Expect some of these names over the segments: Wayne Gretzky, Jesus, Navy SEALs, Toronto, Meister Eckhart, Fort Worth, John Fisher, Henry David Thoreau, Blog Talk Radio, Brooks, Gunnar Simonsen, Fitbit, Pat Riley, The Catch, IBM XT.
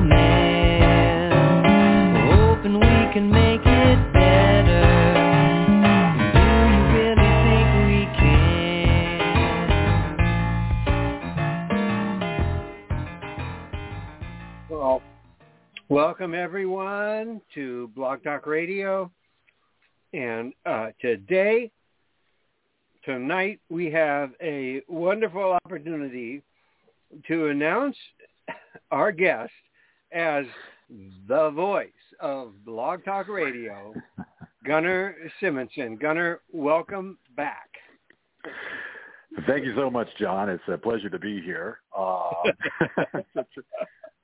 man, hoping we can make it better. Do you really think we can? Well, welcome everyone to Blog Talk Radio, and tonight we have a wonderful opportunity to announce our guest as the voice of Blog Talk Radio, Gunnar Simonsen. Gunnar, welcome back. Thank you so much, John. It's a pleasure to be here.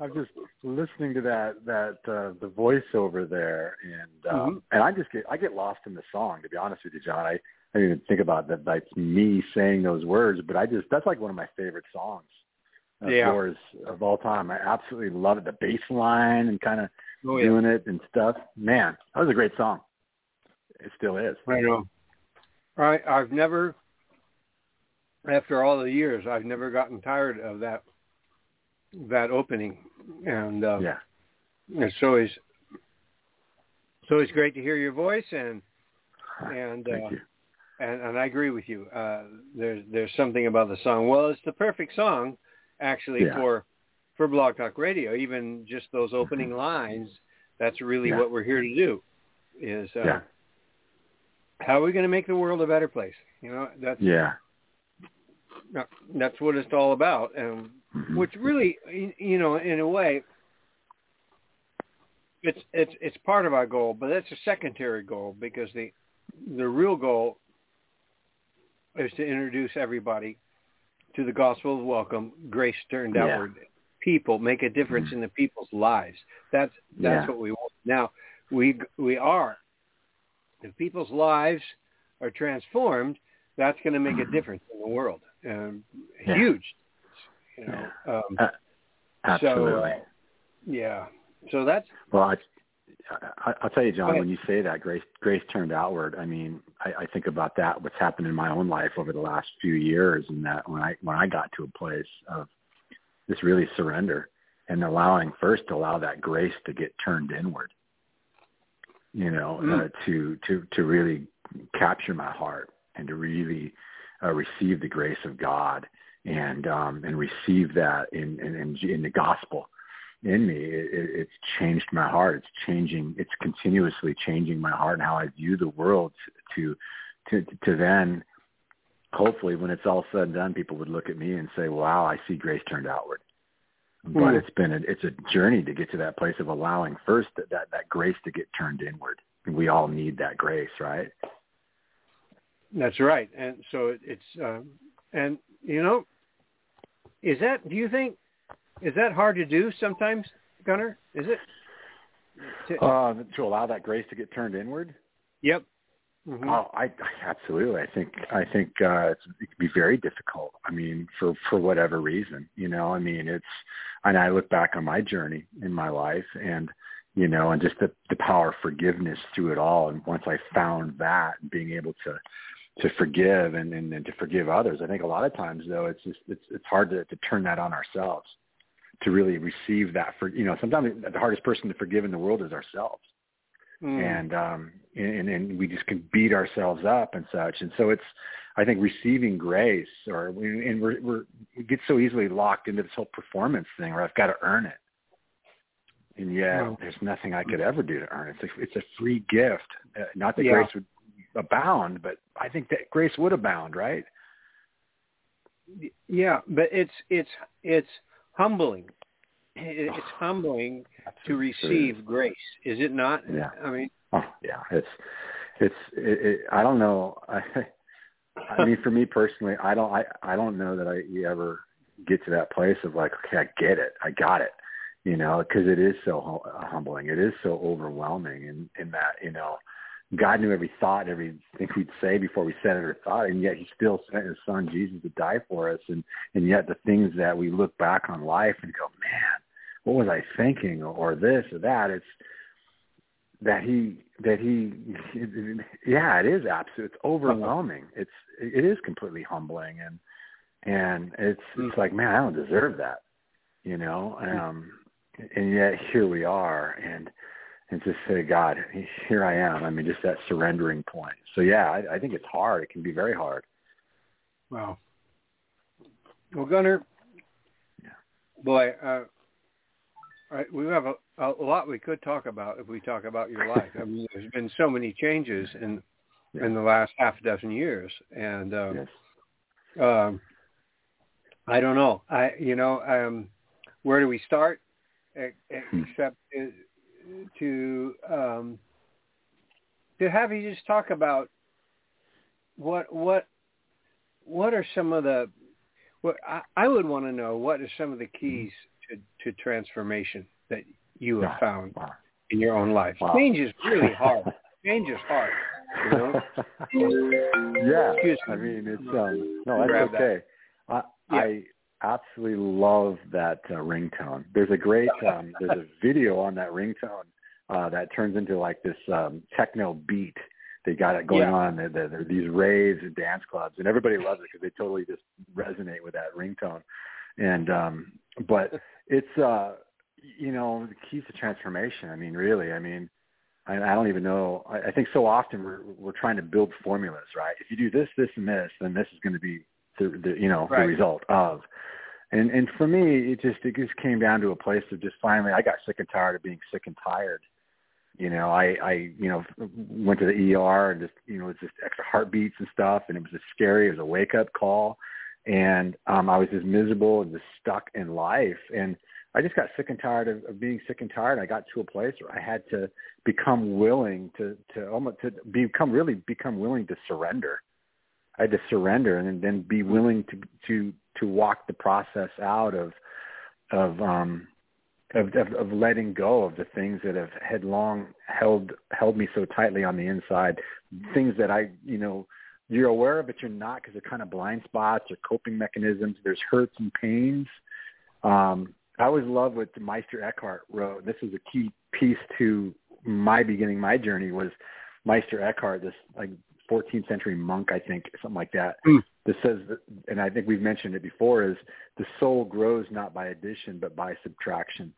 I'm just listening to that the voiceover there, and and I get lost in the song. To be honest with you, John, I didn't even think about that. That's me saying those words, but that's like one of my favorite songs of all time. I absolutely love it. The bass line and kind of doing it and stuff. Man, that was a great song. It still is. I know. I've never, after all the years, I've never gotten tired of that opening, and it's always great to hear your voice, and thank you. And I agree with you. There's something about the song. Well, it's the perfect song, actually, for Blog Talk Radio. Even just those opening lines. That's really what we're here to do. Is how are we going to make the world a better place? You know, that's what it's all about, and. Which really, you know, in a way, it's part of our goal, but that's a secondary goal, because the real goal is to introduce everybody to the gospel of welcome, grace turned outward. People make a difference in the people's lives. That's what we want. Now if people's lives are transformed, that's going to make a difference in the world, huge. You know, absolutely. So that's. Well, I'll tell you, John, when you say that grace turned outward, I mean, I think about that, what's happened in my own life over the last few years, and that when I got to a place of this really surrender and allow that grace to get turned inward, you know, to really capture my heart and to really receive the grace of God. And receive that in the gospel in me. It's changed my heart. It's continuously changing my heart and how I view the world. To then, hopefully, when it's all said and done, people would look at me and say, "Wow, I see grace turned outward." But it's a journey to get to that place of allowing first that grace to get turned inward. And we all need that grace, right? That's right. And so it's. You know, do you think hard to do sometimes, Gunnar? Is it? To allow that grace to get turned inward? Yep. Mm-hmm. Oh, absolutely. I think it can be very difficult. I mean, for whatever reason, you know, I mean, and I look back on my journey in my life, and, you know, and just the power of forgiveness through it all. And once I found that, being able to forgive and to forgive others. I think a lot of times though, it's just, it's hard to turn that on ourselves, to really receive that sometimes the hardest person to forgive in the world is ourselves. And we just can beat ourselves up and such. And so I think receiving grace, we get so easily locked into this whole performance thing where I've got to earn it. And there's nothing I could ever do to earn it. It's a free gift. Not that grace would abound, but I think that grace would abound, right? Yeah, but it's humbling. It's humbling to receive grace, is it not? Yeah. I mean, It's I don't know. I mean, for me personally, I don't know that I ever get to that place of like, okay, I get it, I got it, you know, because it is so humbling, it is so overwhelming, in that, you know. God knew every thought, everything we'd say before we said it or thought, and yet he still sent his son Jesus to die for us. And yet the things that we look back on life and go, man, what was I thinking, or this or that, it's it is absolute. It's overwhelming. It is completely humbling. And it's like, man, I don't deserve that, you know? And yet here we are. And just say, God, here I am. I mean, just that surrendering point. So, yeah, I think it's hard. It can be very hard. Wow. Well, Gunnar, boy, we have a lot we could talk about if we talk about your life. I mean, there's been so many changes in the last half dozen years. And I don't know. Where do we start? Except... to have you just talk about what are some of the I would want to know what are some of the keys to transformation that you have found in your own life. Wow. Change is really hard. Change is hard. You know? I mean, it's no, that's okay. That. I absolutely love that ringtone. There's a great there's a video on that ringtone that turns into like this techno beat. They got it going on. They're these raves and dance clubs, and everybody loves it because they totally just resonate with that ringtone. And but it's the keys to transformation. I mean, really, I don't even know. I think so often we're trying to build formulas, right? If you do this, this, and this, then this is going to be the result of, and for me, it just came down to a place of just finally, I got sick and tired of being sick and tired. You know, I went to the ER and just, it's just extra heartbeats and stuff. And it was just scary. It was a wake up call. And I was just miserable and just stuck in life. And I just got sick and tired of being sick and tired. I got to a place where I had to become willing to willing to surrender. I had to surrender and then be willing to walk the process out of letting go of the things that had long held me so tightly on the inside, things that I, you're aware of, but you're not, because they're kind of blind spots or coping mechanisms. There's hurts and pains. I always love what Meister Eckhart wrote. This is a key piece to my journey was Meister Eckhart, this 14th century monk, I think, something like that. This says, and I think we've mentioned it before, is the soul grows not by addition, but by subtraction.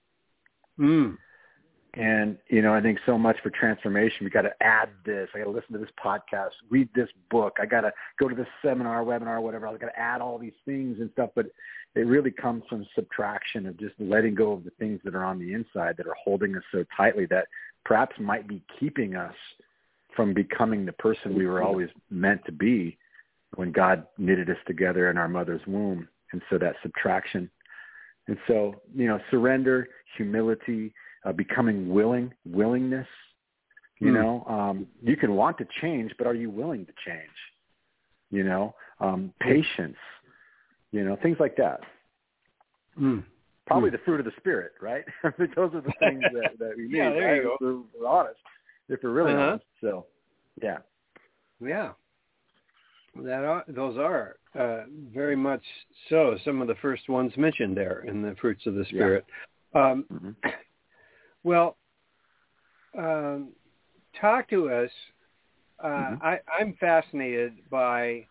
And, I think so much for transformation, we got to add this. I got to listen to this podcast, read this book. I got to go to this seminar, webinar, whatever. I got to add all these things and stuff, but it really comes from subtraction of just letting go of the things that are on the inside that are holding us so tightly that perhaps might be keeping us from becoming the person we were always meant to be when God knitted us together in our mother's womb. And so that subtraction. And so, surrender, humility, becoming willingness, you can want to change, but are you willing to change? Patience, things like that. Probably the fruit of the spirit, right? Those are the things that we need. Yeah, there you go. We're honest. If we're really honest, so yeah, those are very much so some of the first ones mentioned there in the fruits of the spirit. Well, talk to us. I'm fascinated by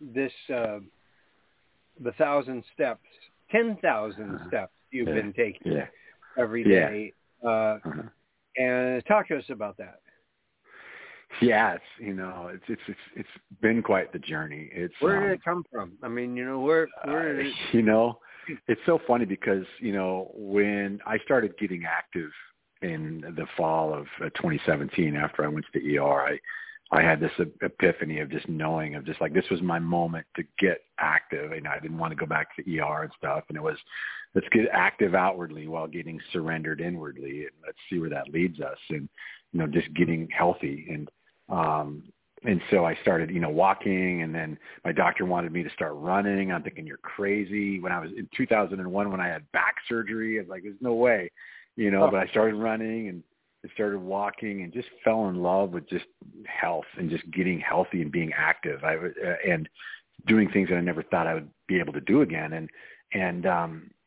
this, the 10,000 steps you've been taking every day. And talk to us about that. Yeah, it's been quite the journey. It's where did it come from? I mean, where did it... it's so funny because when I started getting active in the fall of 2017 after I went to the ER, I had this epiphany of just knowing of just like this was my moment to get active, and I didn't want to go back to the ER and stuff. And it was, let's get active outwardly while getting surrendered inwardly, and let's see where that leads us. And just getting healthy. And and so I started walking, and then my doctor wanted me to start running. I'm thinking, you're crazy. When I was in 2001, when I had back surgery, I was like, there's no way, But I started running and started walking and just fell in love with just health and just getting healthy and being active and doing things that I never thought I would be able to do again. And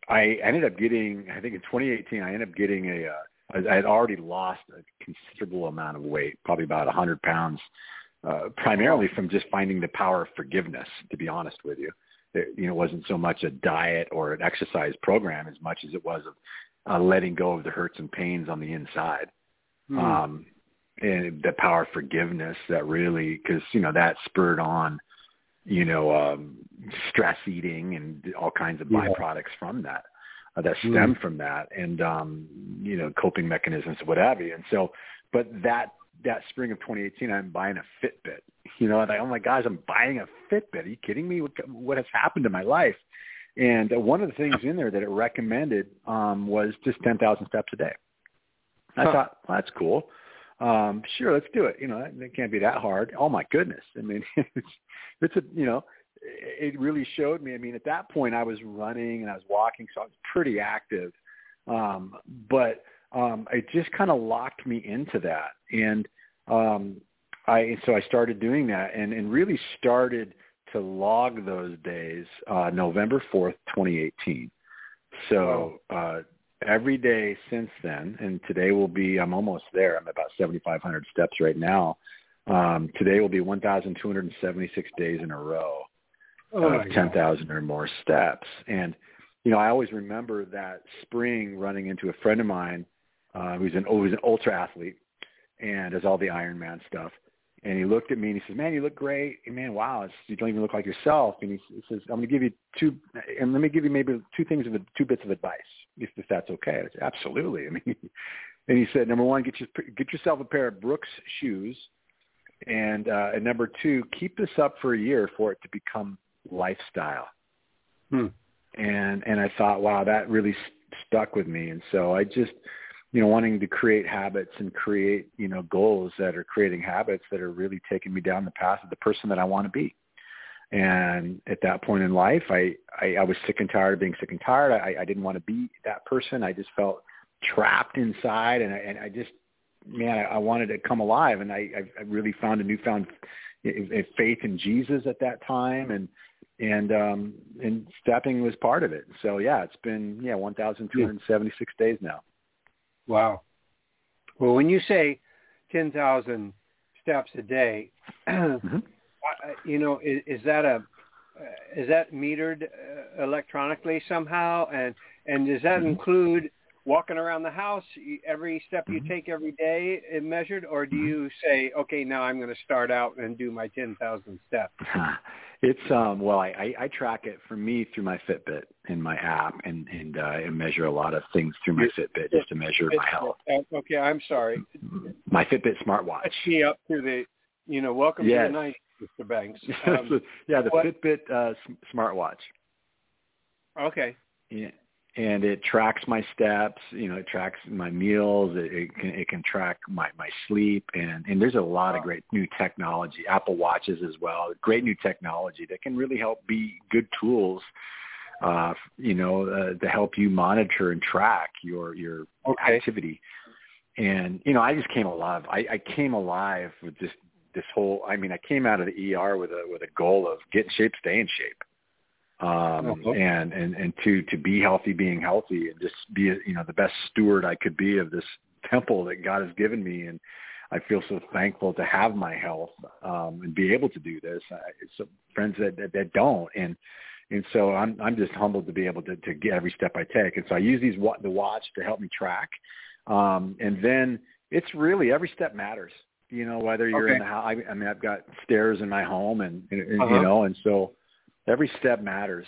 I ended up getting, I think in 2018, I ended up getting I had already lost a considerable amount of weight, probably about 100 pounds, primarily from just finding the power of forgiveness, to be honest with you. It wasn't so much a diet or an exercise program as much as it was of letting go of the hurts and pains on the inside. Mm-hmm. And the power of forgiveness that really, because, that spurred on, stress eating and all kinds of byproducts from that, that stem from that, and, coping mechanisms, what have you. And so, but that spring of 2018, I'm buying a Fitbit, and oh my gosh, I'm buying a Fitbit. Are you kidding me? What has happened to my life? And one of the things in there that it recommended was just 10,000 steps a day. I thought, well, that's cool. Sure, let's do it. It can't be that hard. Oh my goodness. I mean, it really showed me. I mean, at that point I was running and I was walking, so I was pretty active. But it just kind of locked me into that. And so I started doing that and really started to log those days, November 4th, 2018. So, every day since then, and today will be, I'm almost there. I'm about 7,500 steps right now. Today will be 1,276 days in a row of 10,000 or more steps. And, I always remember that spring running into a friend of mine who's an ultra athlete and does all the Ironman stuff. And he looked at me and he says, man, you look great. And man, wow, you don't even look like yourself. And he says, let me give you maybe two bits of advice, if that's okay. I said, absolutely. I mean, and he said, number one, get yourself a pair of Brooks shoes. And number two, keep this up for a year for it to become lifestyle. And I thought, wow, that really stuck with me. And so I just, wanting to create habits and create, goals that are creating habits that are really taking me down the path of the person that I want to be. And at that point in life, I was sick and tired of being sick and tired. I didn't want to be that person. I just felt trapped inside and I wanted to come alive. And I really found a newfound faith in Jesus at that time. And stepping was part of it. So yeah, it's been 1,276 days now. Wow. Well, when you say 10,000 steps a day, mm-hmm. Is that metered electronically somehow? And does that include walking around the house, every step you take every day is measured? Or do you say, okay, now I'm going to start out and do my 10,000 steps? It's, I track it for me through my Fitbit in my app and measure a lot of things through my Fitbit just to measure my health. Okay. I'm sorry. My Fitbit smartwatch. Let's see up through the, welcome to the 90s, Mr. Banks. Fitbit smartwatch. Okay. Yeah. And it tracks my steps, it tracks my meals, it can track my sleep, and there's a lot of great new technology, Apple Watches as well, great new technology that can really help be good tools, to help you monitor and track your activity. And, I just came alive. I came alive with this whole, I came out of the ER with a goal of get in shape, stay in shape. And to be healthy, being healthy, and just be, the best steward I could be of this temple that God has given me. And I feel so thankful to have my health, and be able to do this. So friends that don't. And so I'm just humbled to be able to get every step I take. And so I use the watch to help me track. And then it's really every step matters, whether you're in the house. I've got stairs in my home and and so every step matters,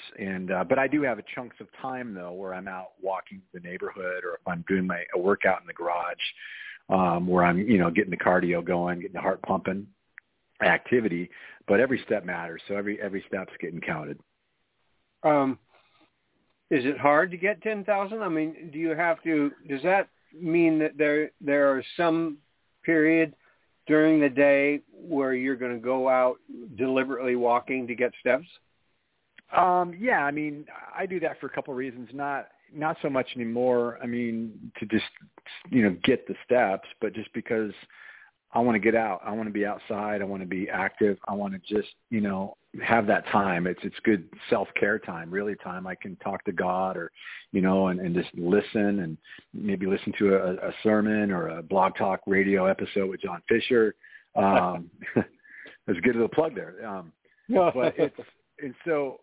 but I do have chunks of time though where I'm out walking the neighborhood, or if I'm doing a workout in the garage, where I'm getting the cardio going, getting the heart pumping, activity. But every step matters, so every step's getting counted. Is it hard to get 10,000? Do you have to? Does that mean that there are some period during the day where you're going to go out deliberately walking to get steps? I do that for a couple of reasons, not so much anymore. To just, get the steps, but just because I want to get out. I want to be outside. I want to be active. I want to just, you know, have that time. It's good self-care time, really time. I can talk to God or, you know, and just listen and maybe listen to a sermon or a Blog Talk Radio episode with John Fisher. Let's get to the plug there. But it's, and so,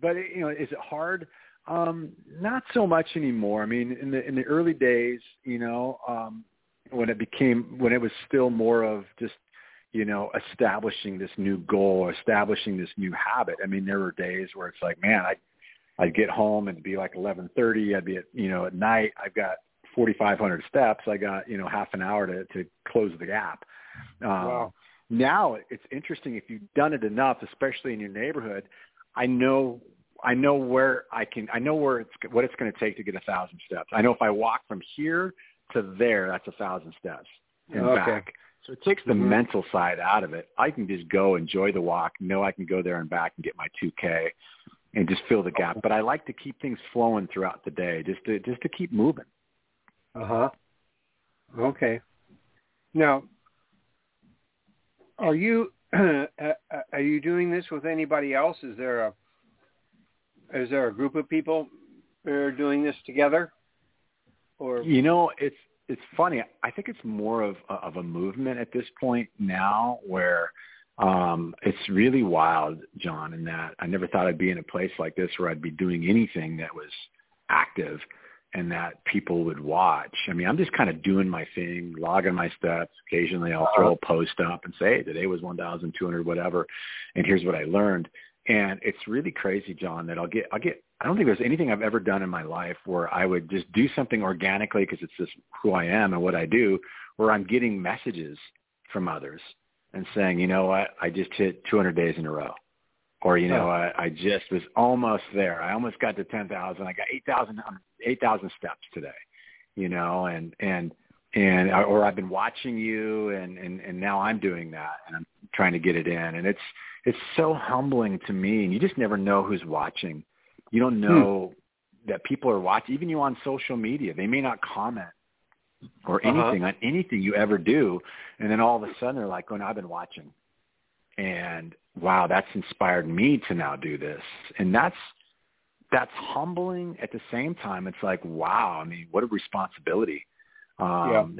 but it, you know, is it hard? Not so much anymore. I mean, in the early days, you know, when it was still more of just, you know, establishing this new goal, establishing this new habit. I mean, there were days where it's like, man, I'd get home and it'd be like 11:30. I'd be at, you know, at night, I've got 4,500 steps. I got, you know, half an hour to close the gap. Wow. Now it's interesting if you've done it enough, especially in your neighborhood. I know where what it's going to take to get 1,000 steps. I know if I walk from here to there, that's 1,000 steps and back. So it takes the mental side out of it. I can just go enjoy the walk, know I can go there and back and get my 2K and just fill the gap. But I like to keep things flowing throughout the day just to keep moving. Uh-huh. Okay. Now, are you doing this with anybody else? Is there a group of people who are doing this together? Or, you know, it's funny. I think it's more of a movement at this point now where it's really wild, John, in that I never thought I'd be in a place like this where I'd be doing anything that was active and that people would watch. I mean, I'm just kind of doing my thing, logging my steps. Occasionally I'll throw a post up and say, hey, today was 1,200, whatever, and here's what I learned. And it's really crazy, John, that I'll get, I don't think there's anything I've ever done in my life where I would just do something organically because it's just who I am and what I do, where I'm getting messages from others and saying, you know what, I just hit 200 days in a row. Or, you know, I just was almost there. I almost got to 10,000. I got 8,000 steps today, you know, and or I've been watching you and now I'm doing that and I'm trying to get it in. And it's so humbling to me, and you just never know who's watching. You don't know that people are watching, even you on social media. They may not comment or anything on anything you ever do, and then all of a sudden they're like, oh, no, I've been watching. And, wow, that's inspired me to now do this. And that's humbling at the same time. It's like, wow, I mean, what a responsibility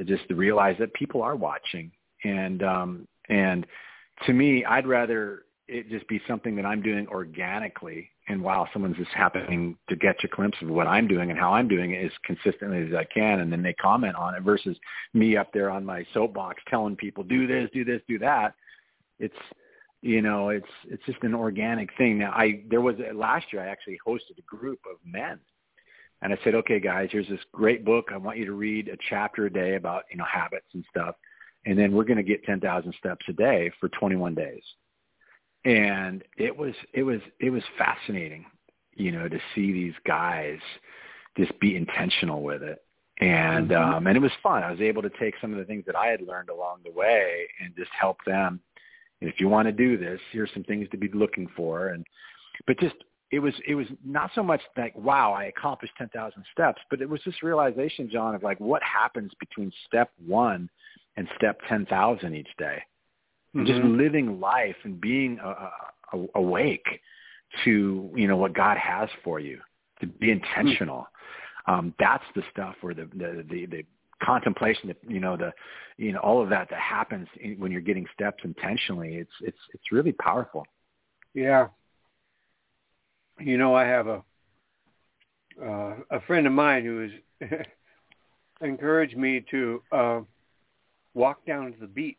just to realize that people are watching. And to me, I'd rather it just be something that I'm doing organically. And wow, someone's just happening to get a glimpse of what I'm doing and how I'm doing it as consistently as I can. And then they comment on it versus me up there on my soapbox telling people, do this, do this, do that. It's, you know, it's just an organic thing. Now, last year I actually hosted a group of men, and I said, okay, guys, here's this great book. I want you to read a chapter a day about, you know, habits and stuff. And then we're going to get 10,000 steps a day for 21 days. And it was fascinating, you know, to see these guys just be intentional with it. And, and it was fun. I was able to take some of the things that I had learned along the way and just help them. If you want to do this, here's some things to be looking for. But just, it was not so much like, wow, I accomplished 10,000 steps, but it was this realization, John, of like what happens between step one and step 10,000 each day. Mm-hmm. Just living life and being awake to, you know, what God has for you, to be intentional. That's the stuff where the contemplation, all of that happens when you're getting steps intentionally. It's really powerful. Yeah. You know, I have a friend of mine who has encouraged me to walk down to the beach.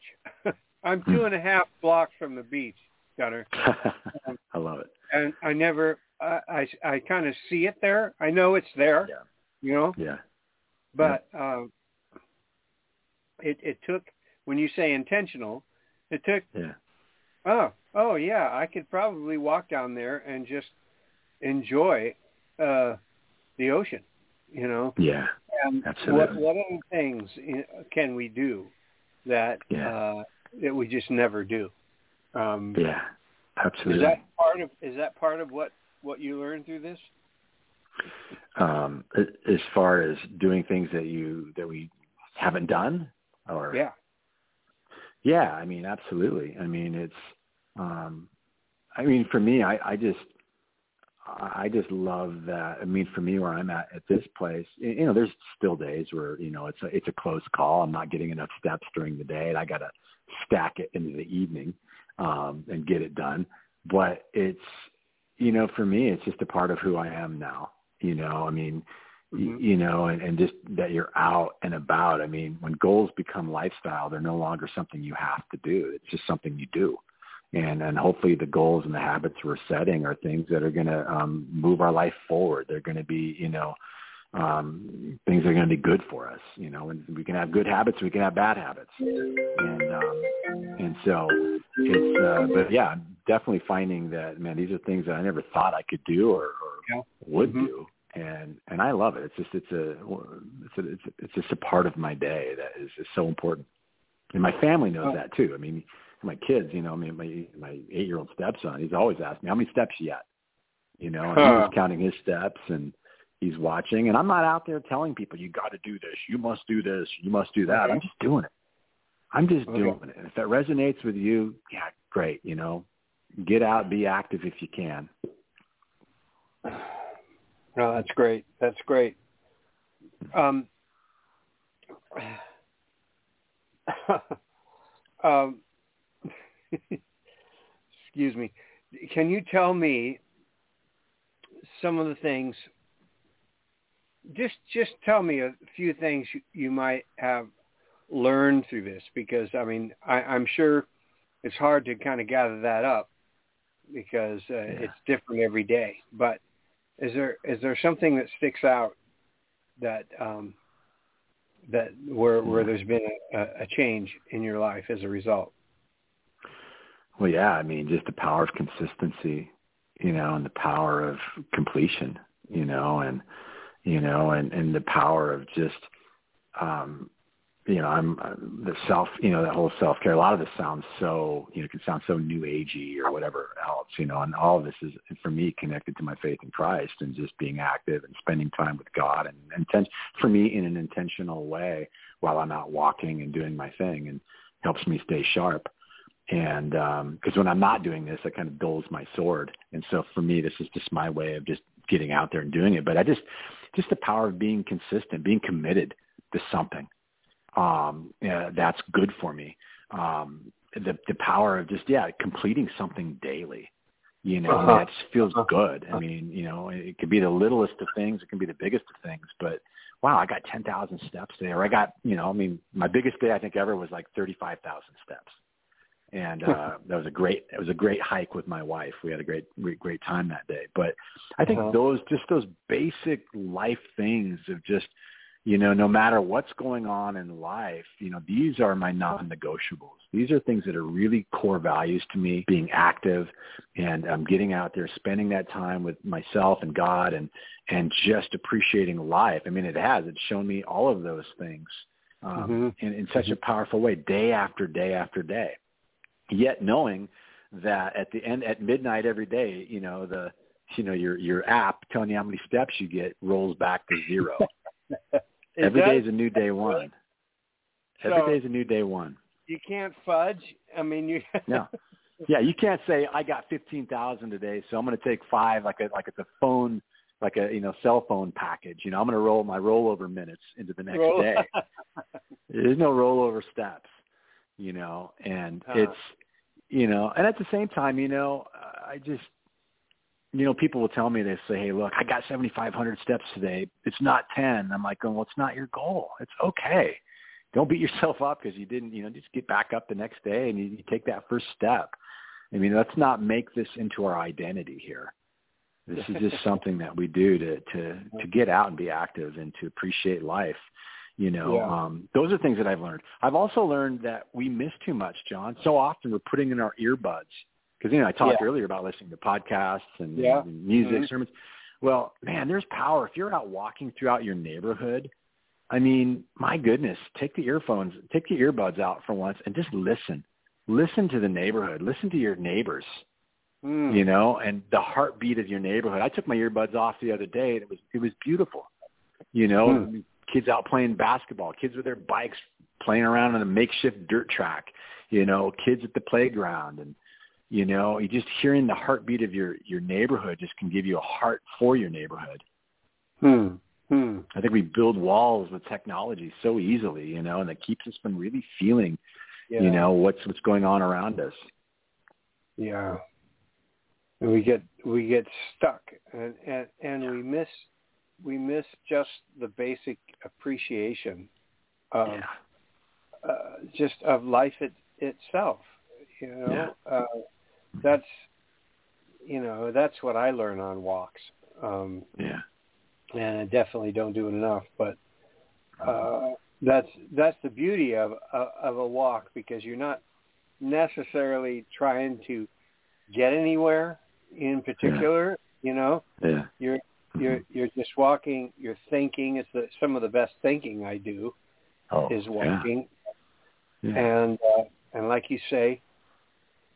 I'm 2.5 blocks from the beach, Gunnar. I love it. And I never, I kind of see it there. I know it's there, you know? Yeah. But it took, when you say intentional, it took, I could probably walk down there and just enjoy the ocean, you know? Yeah, and absolutely. What other things can we do that... Yeah. That we just never do. Yeah, absolutely. Is that part of what you learned through this? As far as doing things that we haven't done, or Yeah, I mean, absolutely. I mean, it's, I mean, for me, I just love that. I mean, for me, where I'm at this place, you know, there's still days where, you know, it's a close call. I'm not getting enough steps during the day, and I got to stack it into the evening and get it done. But it's, you know, for me, it's just a part of who I am now. You know, I mean, mm-hmm. you know, and just that you're out and about. I mean, when goals become lifestyle, they're no longer something you have to do. It's just something you do. And hopefully the goals and the habits we're setting are things that are going to move our life forward. They're going to be, you know, things that are going to be good for us. You know, and we can have good habits, we can have bad habits. And so it's, but yeah, I'm definitely finding that, man, these are things that I never thought I could do or would mm-hmm. do. And I love it. It's just, it's just a part of my day that is so important. And my family knows that too. I mean, my kids, you know, I mean, my 8-year-old stepson, he's always asked me how many steps you got, you know, and he's counting his steps and he's watching. And I'm not out there telling people, you got to do this, you must do this, you must do that. Okay. I'm just doing it. I'm just doing it. And if that resonates with you, yeah, great. You know, get out, be active if you can. No, that's great. That's great. Excuse me. Can you tell me some of the things? Just tell me a few things you might have learned through this, because I mean I'm sure it's hard to kind of gather that up because it's different every day. But is there something that sticks out that that where there's been a change in your life as a result? Well, yeah, I mean, just the power of consistency, you know, and the power of completion, you know, and the power of just, you know, I'm the self, you know, that whole self-care, a lot of this sounds so, you know, can sound so new agey or whatever else, you know, and all of this is, for me, connected to my faith in Christ and just being active and spending time with God and for me in an intentional way while I'm out walking and doing my thing, and helps me stay sharp. And because when I'm not doing this, I kind of dulls my sword. And so for me, this is just my way of just getting out there and doing it. But I just the power of being consistent, being committed to something that's good for me. The power of just, completing something daily, you know, that just feels good. I mean, you know, it could be the littlest of things. It can be the biggest of things. But, wow, I got 10,000 steps today. Or I got, you know, I mean, my biggest day I think ever was like 35,000 steps. And that was a great hike with my wife. We had a great time that day. But I think those basic life things of just, you know, no matter what's going on in life, you know, these are my non-negotiables. These are things that are really core values to me, being active and getting out there, spending that time with myself and God and just appreciating life. I mean, it's shown me all of those things in such a powerful way, day after day after day. Yet knowing that at the end, at midnight every day, you know, your app telling you how many steps you get rolls back to zero. Every day is a new day one. Every day is a new day one. You can't fudge. I mean, you. No. Yeah, you can't say I got 15,000 today, so I'm going to take 5 like it's a phone, like a, you know, cell phone package. You know, I'm going to roll my rollover minutes into the next day. There's no rollover steps. You know, and it's, you know, and at the same time, you know, I just, you know, people will tell me, they say, hey, look, I got 7,500 steps today. It's not 10. I'm like, well, it's not your goal. It's okay. Don't beat yourself up because you didn't, you know, just get back up the next day and you take that first step. I mean, let's not make this into our identity here. This is just something that we do to get out and be active and to appreciate life. You know, those are things that I've learned. I've also learned that we miss too much, John. So often we're putting in our earbuds because, you know, I talked earlier about listening to podcasts and music, sermons. Well, man, there's power. If you're out walking throughout your neighborhood, I mean, my goodness, take the earbuds out for once and just listen. Listen to the neighborhood. Listen to your neighbors, you know, and the heartbeat of your neighborhood. I took my earbuds off the other day and it was beautiful, you know. Kids out playing basketball, kids with their bikes playing around on a makeshift dirt track, you know, kids at the playground. And, you know, you just hearing the heartbeat of your neighborhood just can give you a heart for your neighborhood. I think we build walls with technology so easily, you know, and it keeps us from really feeling, you know, what's going on around us. Yeah. And we get stuck and we miss just the basic appreciation of just of life itself. You know, that's, you know, that's what I learn on walks. And I definitely don't do it enough, but that's the beauty of a walk, because you're not necessarily trying to get anywhere in particular. You know, you're just walking. You're thinking. It's some of the best thinking I do is walking, and like you say,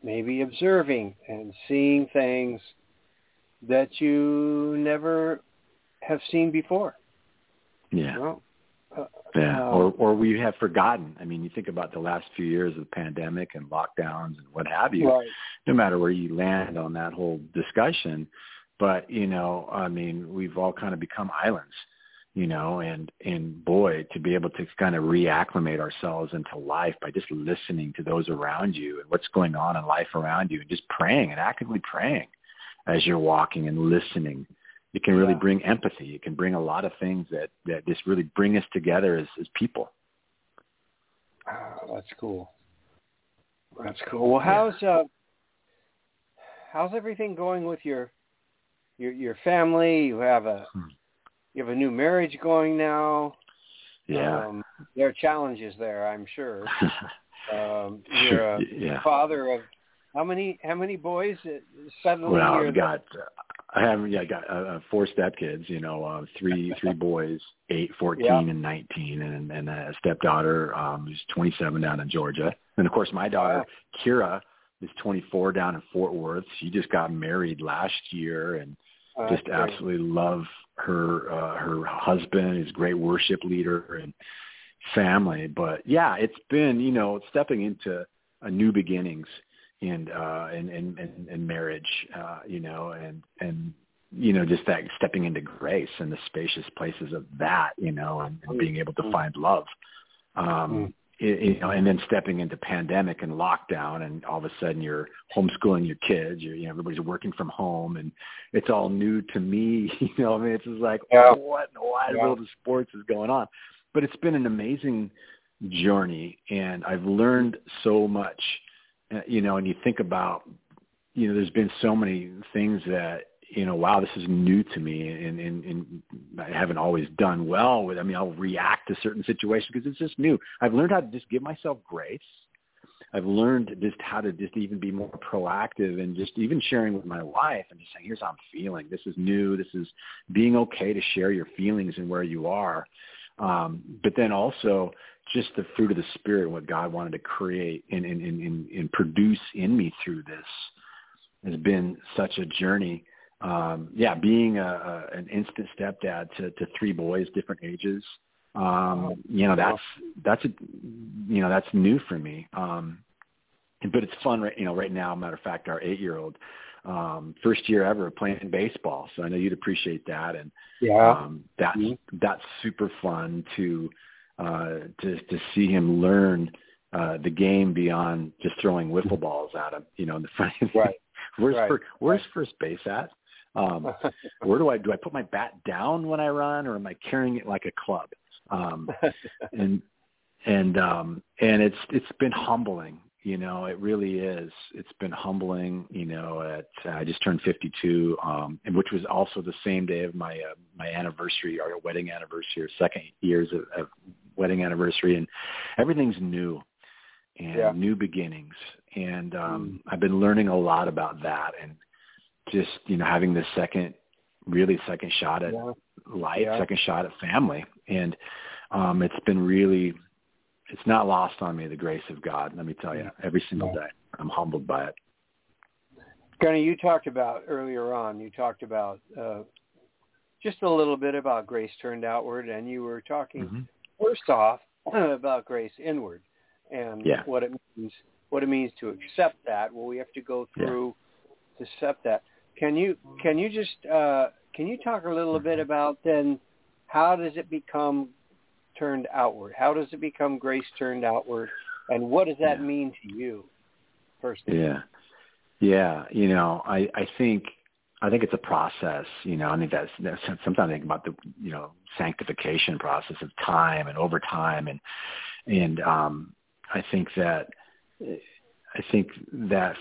maybe observing and seeing things that you never have seen before. Or we have forgotten. I mean, you think about the last few years of the pandemic and lockdowns and what have you, no matter where you land on that whole discussion. But, you know, I mean, we've all kind of become islands, you know, and boy, to be able to kind of reacclimate ourselves into life by just listening to those around you and what's going on in life around you, and just praying and actively praying as you're walking and listening. It can really bring empathy. It can bring a lot of things that just really bring us together as people. Oh, that's cool. That's cool. Well, how's everything going with your family? You have a new marriage going now. Yeah. There are challenges there, I'm sure. You're a father of how many boys suddenly? Well, I got 4 stepkids, you know, three boys, 8, 14, and 19, and a stepdaughter who's 27 down in Georgia. And, of course, my daughter, Kira, is 24 down in Fort Worth. She just got married last year and just absolutely love her husband. He's a great worship leader and family. But, yeah, it's been, you know, stepping into a new beginnings. And marriage, you know, and, you know, just that stepping into grace and the spacious places of that, you know, and being able to find love, you know, and then stepping into pandemic and lockdown, and all of a sudden you're homeschooling your kids, you know, everybody's working from home, and it's all new to me, you know, I mean, it's just like, what in the wide world of sports is going on? But it's been an amazing journey, and I've learned so much. You know, and you think about, you know, there's been so many things that, you know, wow, this is new to me, and I haven't always done well with. I mean, I'll react to certain situations because it's just new. I've learned how to just give myself grace. I've learned just how to just even be more proactive, and just even sharing with my wife and just saying, here's how I'm feeling. This is new. This is being okay to share your feelings and where you are. But then also just the fruit of the Spirit and what God wanted to create and produce in me through this has been such a journey. Being an instant stepdad to 3 boys, different ages, you know, that's new for me. But it's fun, right? You know, right now, matter of fact, our 8-year-old, first year ever playing baseball. So I know you'd appreciate that. And that's super fun to see him learn the game beyond just throwing wiffle balls at him, you know, in the front. Where's first base at? Where do I put my bat down when I run, or am I carrying it like a club? And it's been humbling. You know, it really is. It's been humbling, you know, I just turned 52, and which was also the same day of my anniversary, our wedding anniversary, or second years of wedding anniversary, and everything's new and new beginnings. And I've been learning a lot about that, and just, you know, having this second shot at life, second shot at family. And it's been really... It's not lost on me, the grace of God. Let me tell you, every single day, I'm humbled by it. Gunnar, you talked about just a little bit about grace turned outward, and you were talking first off about grace inward and what it means to accept that. Well, we have to go through to accept that. Can you talk a little bit about then how does it become turned outward? How does it become grace turned outward? And what does that mean to you? First. You know, I think it's a process. You know, I mean, that's sometimes I think about the, you know, sanctification process of time and over time. And I think that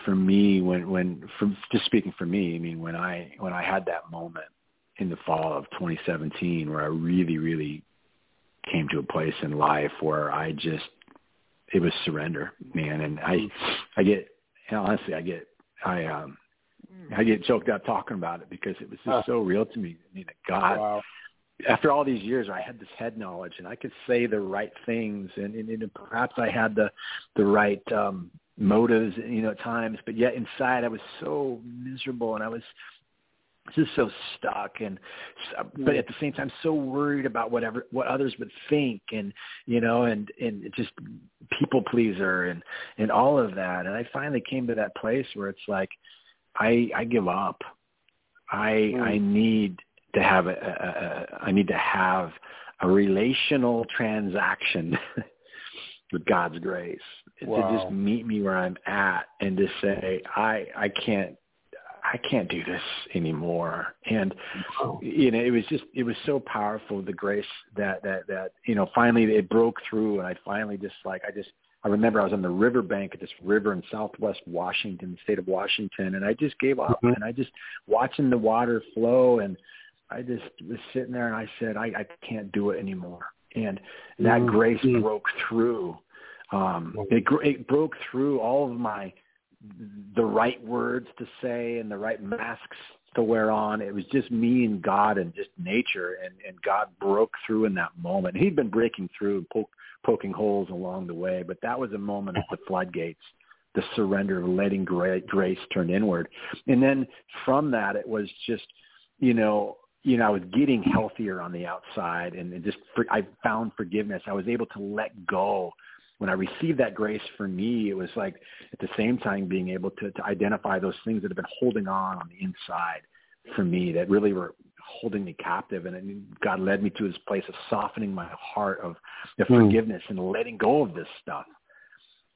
for me, when I had that moment in the fall of 2017 where I really, really came to a place in life where it was surrender, man. And I get choked up talking about it because it was just so real to me. I mean, God, after all these years, I had this head knowledge and I could say the right things and perhaps I had the right motives, you know, at times, but yet inside I was so miserable and I was just so stuck, but at the same time, so worried about what others would think, and you know, and just people pleaser and all of that. And I finally came to that place where it's like, I give up. I need to have a relational transaction with God's grace to just meet me where I'm at and to say, I can't do this anymore. And, you know, it was so powerful, the grace that, you know, finally it broke through. And I finally I remember I was on the riverbank at this river in Southwest Washington, the state of Washington. And I just gave up and I just watching the water flow. And I just was sitting there and I said, I can't do it anymore. And that grace broke through. It broke through all of the right words to say and the right masks to wear on. It was just me and God and just nature. And God broke through in that moment. He'd been breaking through and poking holes along the way, but that was a moment of the floodgates, the surrender of letting grace turn inward. And then from that, it was just, you know, I was getting healthier on the outside and I found forgiveness. I was able to let go. When I received that grace for me, it was like at the same time being able to identify those things that have been holding on the inside for me that really were holding me captive. And God led me to this place of softening my heart of the forgiveness and letting go of this stuff.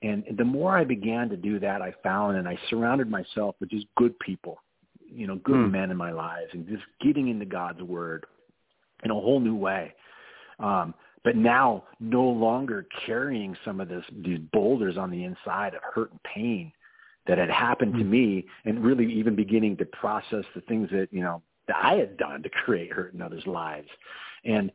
And the more I began to do that, I found, and I surrounded myself with just good people, you know, good men in my lives and just getting into God's word in a whole new way. But now no longer carrying some of these boulders on the inside of hurt and pain that had happened to me, and really even beginning to process the things that, you know, that I had done to create hurt in others' lives. And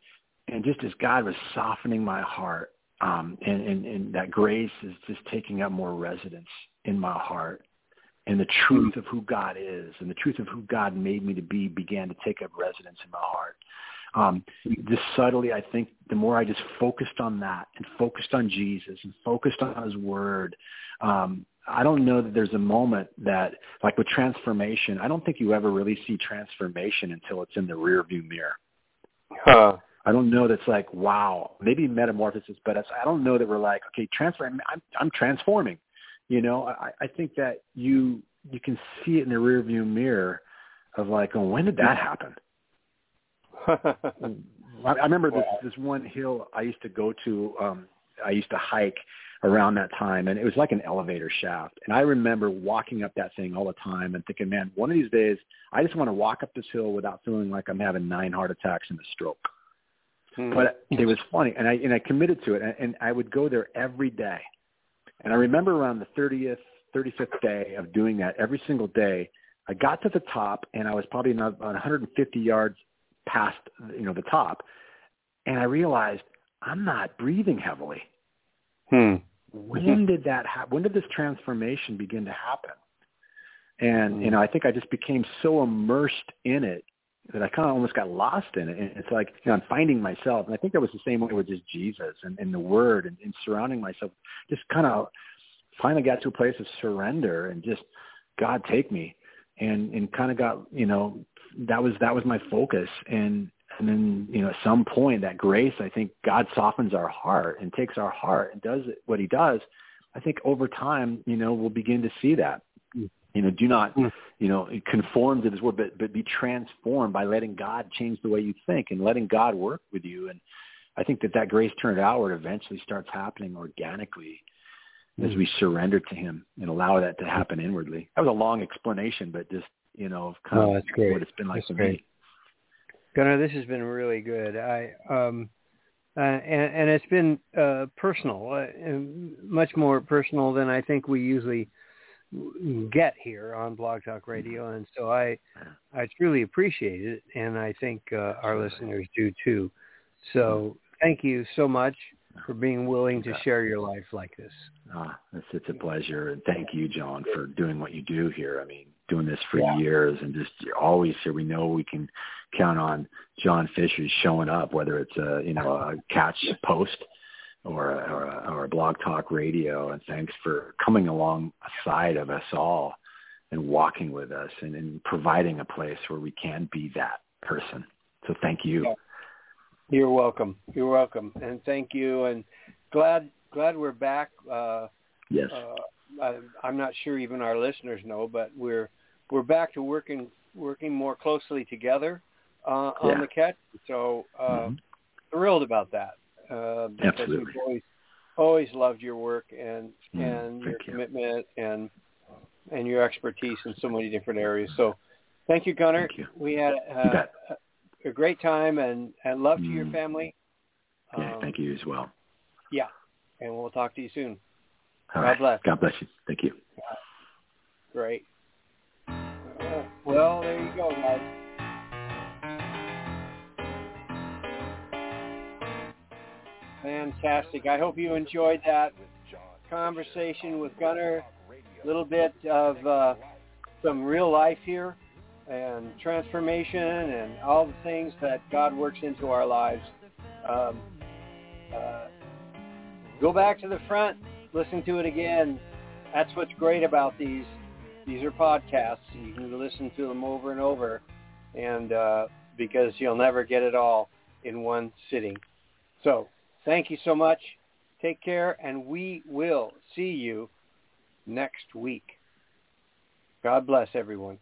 just as God was softening my heart, and that grace is just taking up more residence in my heart, and the truth of who God is and the truth of who God made me to be began to take up residence in my heart. Just subtly, I think the more I just focused on that and focused on Jesus and focused on his word, I don't know that there's a moment that, like with transformation, I don't think you ever really see transformation until it's in the rearview mirror. I don't know that's like, wow, maybe metamorphosis, but I don't know that we're like, okay, I'm transforming. You know, I think that you can see it in the rearview mirror of like, oh, when did that happen? I remember this one hill I used to go to. I used to hike around that time, and it was like an elevator shaft. And I remember walking up that thing all the time and thinking, man, one of these days, I just want to walk up this hill without feeling like I'm having 9 heart attacks and a stroke. But it was funny, and I committed to it, and I would go there every day. And I remember around the 35th day of doing that every single day, I got to the top, and I was probably about 150 yards past, you know, the top, and I realized I'm not breathing heavily. When did that happen? When did this transformation begin to happen? And you know, I think I just became so immersed in it that I kind of almost got lost in it. And it's like, you know, I'm finding myself, and I think that was the same way with just Jesus and the Word and surrounding myself. Just kind of finally got to a place of surrender and just, God, take me, and kind of got, you know. That was my focus, and And then, you know, at some point, that grace, I think God softens our heart and takes our heart and does what he does. I think over time, you know, we'll begin to see that. You know, do not, you know, conform to this world, but be transformed by letting God change the way you think and letting God work with you. And I think that that grace turned outward eventually starts happening organically as we surrender to him and allow that to happen inwardly. That was a long explanation, but just, you know, kind of what it's been like for me. Gunnar, this has been really good. And it's been personal, much more personal than I think we usually get here on Blog Talk Radio. And so I truly appreciate it. And I think our listeners do too. So thank you so much for being willing to share your life like this. It's a pleasure. And thank you, John, for doing what you do here. I mean, doing this for years and just always here. We know we can count on John Fisher showing up, whether it's a, you know, a Catch post or a Blog Talk Radio. And thanks for coming alongside of us all and walking with us and providing a place where we can be that person. So thank you. Yeah. You're welcome. You're welcome. And thank you. And glad we're back. Yes. I'm not sure even our listeners know, but we're back to working more closely together on the Catch. So thrilled about that. Because absolutely. We've always loved your work and your commitment and your expertise in so many different areas. So thank you, Gunnar. Thank you. We had a great time and love to your family. Yeah, thank you as well. Yeah, and we'll talk to you soon. All God right. bless. God bless you. Thank you. Great. Well, there you go, guys. Fantastic. I hope you enjoyed that conversation with Gunnar. A little bit of some real life here and transformation and all the things that God works into our lives. Go back to the front. Listen to it again. That's what's great about these. These are podcasts. You can listen to them over and over, and because you'll never get it all in one sitting. So thank you so much. Take care, and we will see you next week. God bless everyone.